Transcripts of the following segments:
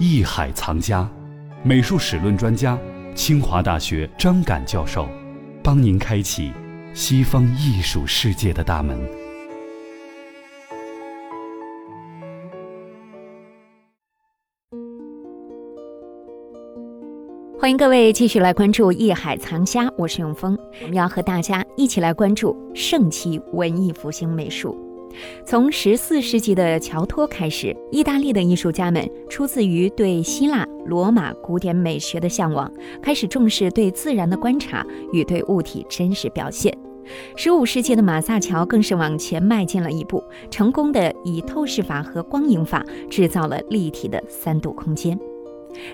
艺海藏家、美术史论专家、清华大学张敢教授，帮您开启西方艺术世界的大门。欢迎各位继续来关注艺海藏家，我是永峰。我们要和大家一起来关注盛期文艺复兴美术。从14世纪的乔托开始，意大利的艺术家们出自于对希腊、罗马古典美学的向往，开始重视对自然的观察与对物体真实表现。15世纪的马萨乔更是往前迈进了一步，成功的以透视法和光影法制造了立体的三度空间。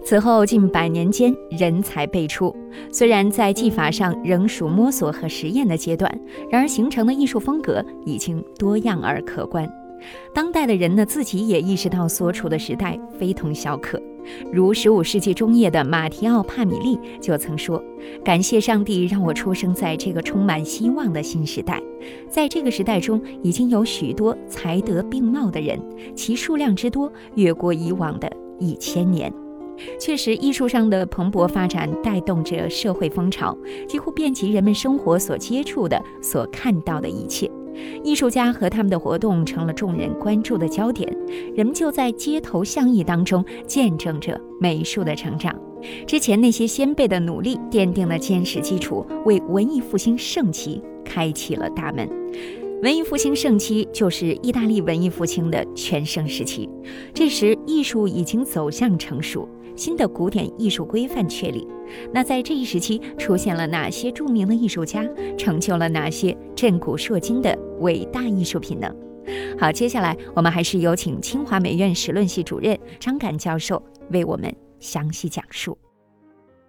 此后近百年间，人才辈出。虽然在技法上仍属摸索和实验的阶段，然而形成的艺术风格已经多样而可观。当代的人呢，自己也意识到所处的时代非同小可。如15世纪中叶的马提奥·帕米利就曾说，感谢上帝让我出生在这个充满希望的新时代。在这个时代中，已经有许多才德并茂的人，其数量之多越过以往的1000年。确实，艺术上的蓬勃发展带动着社会风潮，几乎遍及人们生活所接触的、所看到的一切。艺术家和他们的活动成了众人关注的焦点，人们就在街头巷议当中见证着美术的成长。之前那些先辈的努力奠定了坚实基础，为文艺复兴盛期开启了大门。文艺复兴盛期就是意大利文艺复兴的全盛时期，这时艺术已经走向成熟，新的古典艺术规范确立。那在这一时期出现了哪些著名的艺术家，成就了哪些震古烁今的伟大艺术品呢？好，接下来我们还是有请清华美院史论系主任张敢教授为我们详细讲述。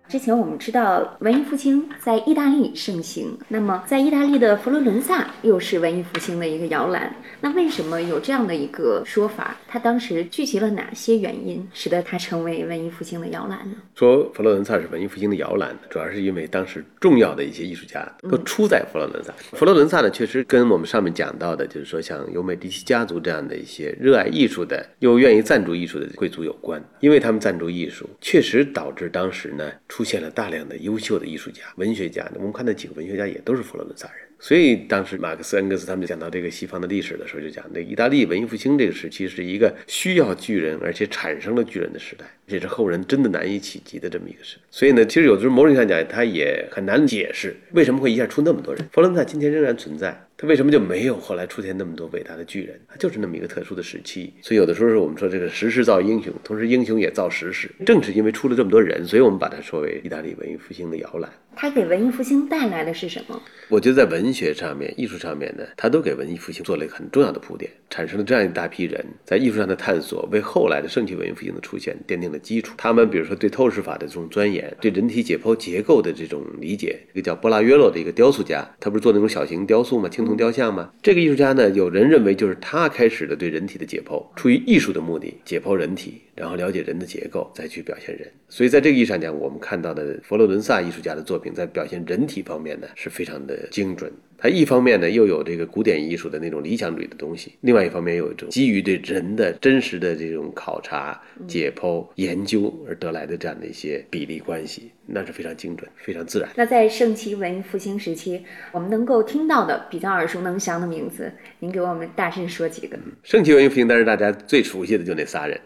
之前我们知道文艺复兴在意大利盛行，那么在意大利的佛罗伦萨又是文艺复兴的一个摇篮。那为什么有这样的一个说法？它当时聚集了哪些原因使得它成为文艺复兴的摇篮呢？说佛罗伦萨是文艺复兴的摇篮，主要是因为当时重要的一些艺术家都出在佛罗伦萨。佛罗伦萨呢，确实跟我们上面讲到的，就是说像尤美第奇家族这样的一些热爱艺术的又愿意赞助艺术的贵族有关。因为他们赞助艺术，确实导致当时呢出现了大量的优秀的艺术家、文学家，我们看到几个文学家也都是佛罗伦萨人。所以当时马克思、恩格斯他们讲到这个西方的历史的时候，就讲那意大利文艺复兴这个时期是一个需要巨人而且产生了巨人的时代，这是后人真的难以企及的这么一个事。所以呢，其实有时候某种意义上讲，他也很难解释为什么会一下出那么多人。佛罗伦萨今天仍然存在，他为什么就没有后来出现那么多伟大的巨人？他就是那么一个特殊的时期。所以有的时候是我们说这个时势造英雄，同时英雄也造时势。正是因为出了这么多人，所以我们把它说为意大利文艺复兴的摇篮。它给文艺复兴带来的是什么？我觉得在文学上面、艺术上面呢，它都给文艺复兴做了一个很重要的铺垫，产生了这样一大批人在艺术上的探索，为后来的盛期文艺复兴的出现奠定了基础。他们比如说对透视法的这种钻研，对人体解剖结构的这种理解。一个叫波拉约洛的一个雕塑家，他不是做那种小型雕塑吗？青铜雕像吗？这个艺术家呢，有人认为就是他开始的对人体的解剖，出于艺术的目的解剖人体，然后了解人的结构，再去表现人。所以在这个意义上讲，我们看到的佛罗伦萨艺术家的作品在表现人体方面呢，是非常的精准。它一方面呢又有这个古典艺术的那种理想主义的东西，另外一方面又有一种基于对人的真实的这种考察、解剖、研究而得来的这样的一些比例关系，那是非常精准、非常自然。那在盛期文艺复兴时期，我们能够听到的比较耳熟能详的名字，您给我们大致说几个？盛期文艺复兴，但是大家最熟悉的就那仨人，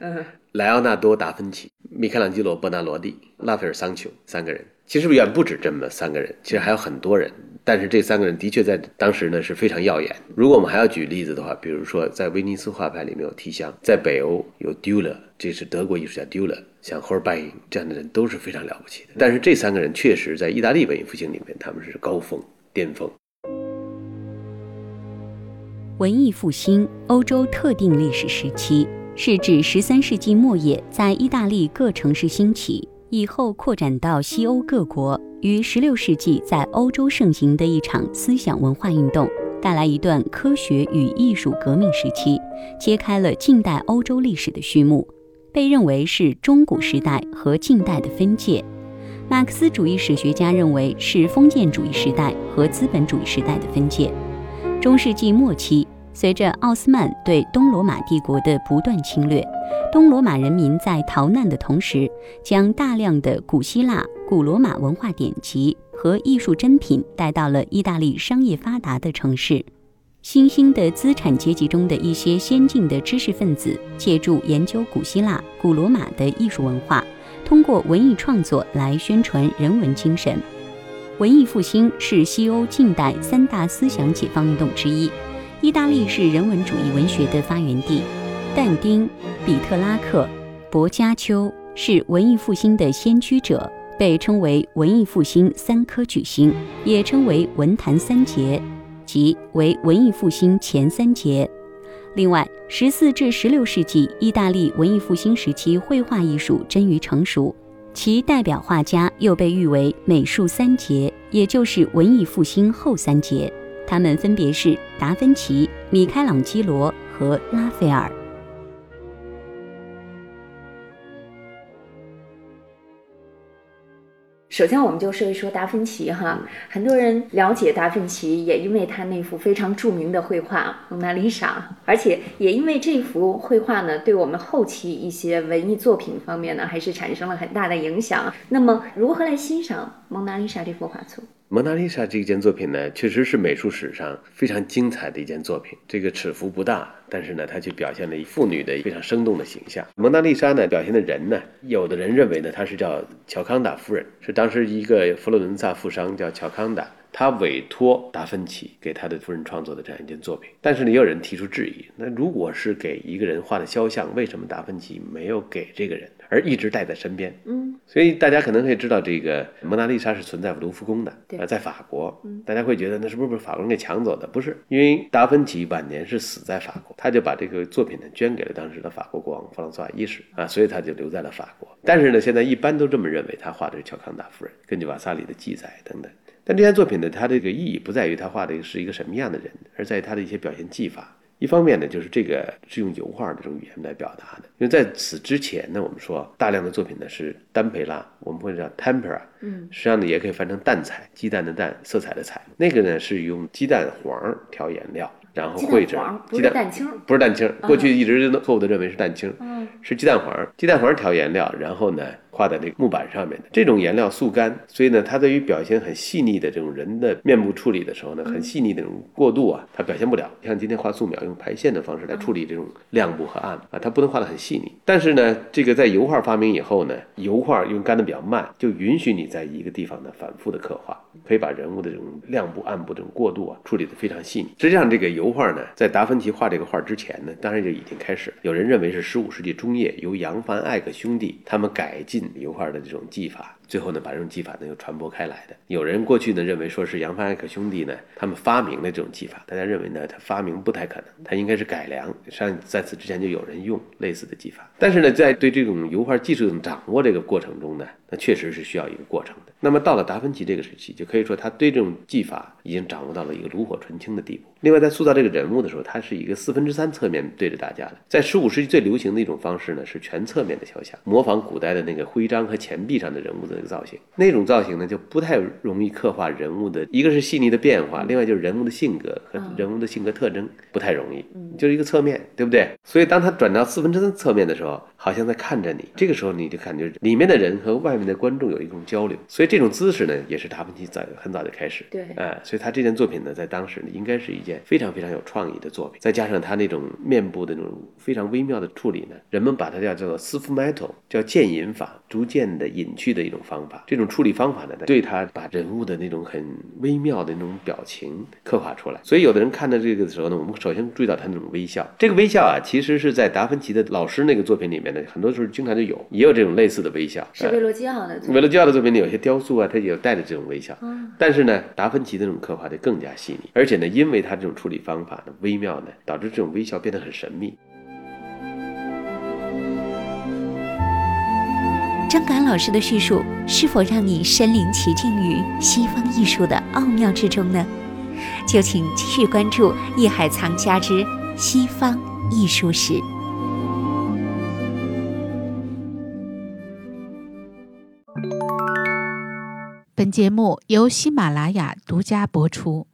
莱昂纳多·达芬奇、米开朗基罗·伯纳罗蒂、拉斐尔·桑丘，三个人。其实远不止这么三个人，其实还有很多人，但是这三个人的确在当时呢是非常耀眼。如果我们还要举例子的话，比如说在威尼斯画派里面有提香，在北欧有丢勒，这是德国艺术家丢勒，像霍尔拜因这样的人都是非常了不起的。但是这三个人确实在意大利文艺复兴里面，他们是高峰、巅峰。文艺复兴欧洲特定历史时期，是指13世纪末叶在意大利各城市兴起，以后扩展到西欧各国，于16世纪在欧洲盛行的一场思想文化运动，带来一段科学与艺术革命时期，揭开了近代欧洲历史的序幕，被认为是中古时代和近代的分界。马克思主义史学家认为是封建主义时代和资本主义时代的分界。中世纪末期，随着奥斯曼对东罗马帝国的不断侵略，东罗马人民在逃难的同时，将大量的古希腊、古罗马文化典籍和艺术珍品带到了意大利商业发达的城市。新兴的资产阶级中的一些先进的知识分子，借助研究古希腊、古罗马的艺术文化，通过文艺创作来宣传人文精神。文艺复兴是西欧近代三大思想解放运动之一。意大利是人文主义文学的发源地，但丁、比特拉克、薄伽丘是文艺复兴的先驱者，被称为文艺复兴三颗巨星，也称为文坛三杰，即为文艺复兴前三杰。另外，14至16世纪意大利文艺复兴时期绘画艺术臻于成熟，其代表画家又被誉为美术三杰，也就是文艺复兴后三杰。他们分别是达芬奇、米开朗基罗和拉斐尔。首先我们就说一说达芬奇哈，很多人了解达芬奇也因为他那幅非常著名的绘画蒙娜丽莎，而且也因为这幅绘画呢，对我们后期一些文艺作品方面呢，还是产生了很大的影响。那么如何来欣赏蒙娜丽莎这幅画作？蒙娜丽莎这件作品呢，确实是美术史上非常精彩的一件作品。这个尺幅不大，但是呢，它却表现了妇女的非常生动的形象。蒙娜丽莎呢，表现的人呢，有的人认为呢，她是叫乔康达夫人，是当时一个佛罗伦萨富商叫乔康达，他委托达芬奇给他的夫人创作的这样一件作品。但是呢，也有人提出质疑，那如果是给一个人画的肖像，为什么达芬奇没有给这个人，而一直带在身边？所以大家可能会知道，这个蒙娜丽莎是存在卢浮宫的，在法国，大家会觉得那是不是法国人给抢走的？不是，因为达芬奇晚年是死在法国，他就把这个作品呢捐给了当时的法国国王弗朗索瓦一世啊，所以他就留在了法国。但是呢，现在一般都这么认为，他画的是乔康达夫人，根据瓦萨里的记载等等。但这件作品呢，它这个意义不在于他画的是一个什么样的人，而在于他的一些表现技法。一方面呢，就是这个是用油画这种语言来表达的，因为在此之前呢，我们说大量的作品呢是丹培拉，我们会叫 tempera， 实际上呢也可以翻成蛋彩，鸡蛋的蛋，色彩的彩，那个呢是用鸡蛋黄调颜料，然后绘制鸡蛋，不是蛋清，过去一直错误的认为是蛋清，是鸡蛋黄，鸡蛋黄调颜料，然后呢画在那个木板上面的这种颜料速干，所以呢，它对于表现很细腻的这种人的面部处理的时候呢，很细腻的这种过渡啊，它表现不了。像今天画素描用排线的方式来处理这种亮部和暗部啊，它不能画得很细腻。但是呢，这个在油画发明以后呢，油画用干的比较慢，就允许你在一个地方呢反复的刻画，可以把人物的这种亮部、暗部这种过渡啊处理得非常细腻。实际上，这个油画呢，在达芬奇画这个画之前呢，当然就已经开始了。有人认为是15世纪中叶由扬凡艾克兄弟他们改进油画的这种技法，最后呢把这种技法呢又传播开来的。有人过去呢认为说是扬凡艾克兄弟呢他们发明了这种技法，大家认为呢他发明不太可能，他应该是改良，上在此之前就有人用类似的技法。但是呢，在对这种油画技术掌握这个过程中呢，那确实是需要一个过程的。那么到了达芬奇这个时期，就可以说他对这种技法已经掌握到了一个炉火纯青的地步。另外，在塑造这个人物的时候，他是一个3/4侧面对着大家的。在15世纪最流行的一种方式呢，是全侧面的肖像，模仿古代的那个徽章和钱币上的人物的造型。那种造型呢，就不太容易刻画人物的，一个是细腻的变化，另外就是人物的性格和人物的性格特征不太容易，就是一个侧面，对不对？所以当他转到3/4侧面的时候，好像在看着你，这个时候你就感觉里面的人和外面的观众有一种交流。所以这种姿势呢，也是达芬奇很早就开始，对，所以他这件作品呢，在当时应该是一件非常非常有创意的作品。再加上他那种面部的那种非常微妙的处理呢，人们把它叫做 sfumato， 叫渐引法，逐渐的隐去的一种方法。这种处理方法呢，对他把人物的那种很微妙的那种表情刻画出来。所以有的人看到这个的时候呢，我们首先注意到他那种微笑。这个微笑啊，其实是在达芬奇的老师那个作品里面呢，很多时候经常就有，也有这种类似的微笑。是维罗基奥的作品，维罗基奥的作品里有些雕塑啊，它也有带着这种微笑。但是呢，达芬奇的那种刻画就更加细腻，而且呢，因为他这种处理方法呢微妙呢，导致这种微笑变得很神秘。张敢老师的叙述是否让你身临其境于西方艺术的奥妙之中呢？就请继续关注《艺海藏家之西方艺术史》。本节目由喜马拉雅独家播出。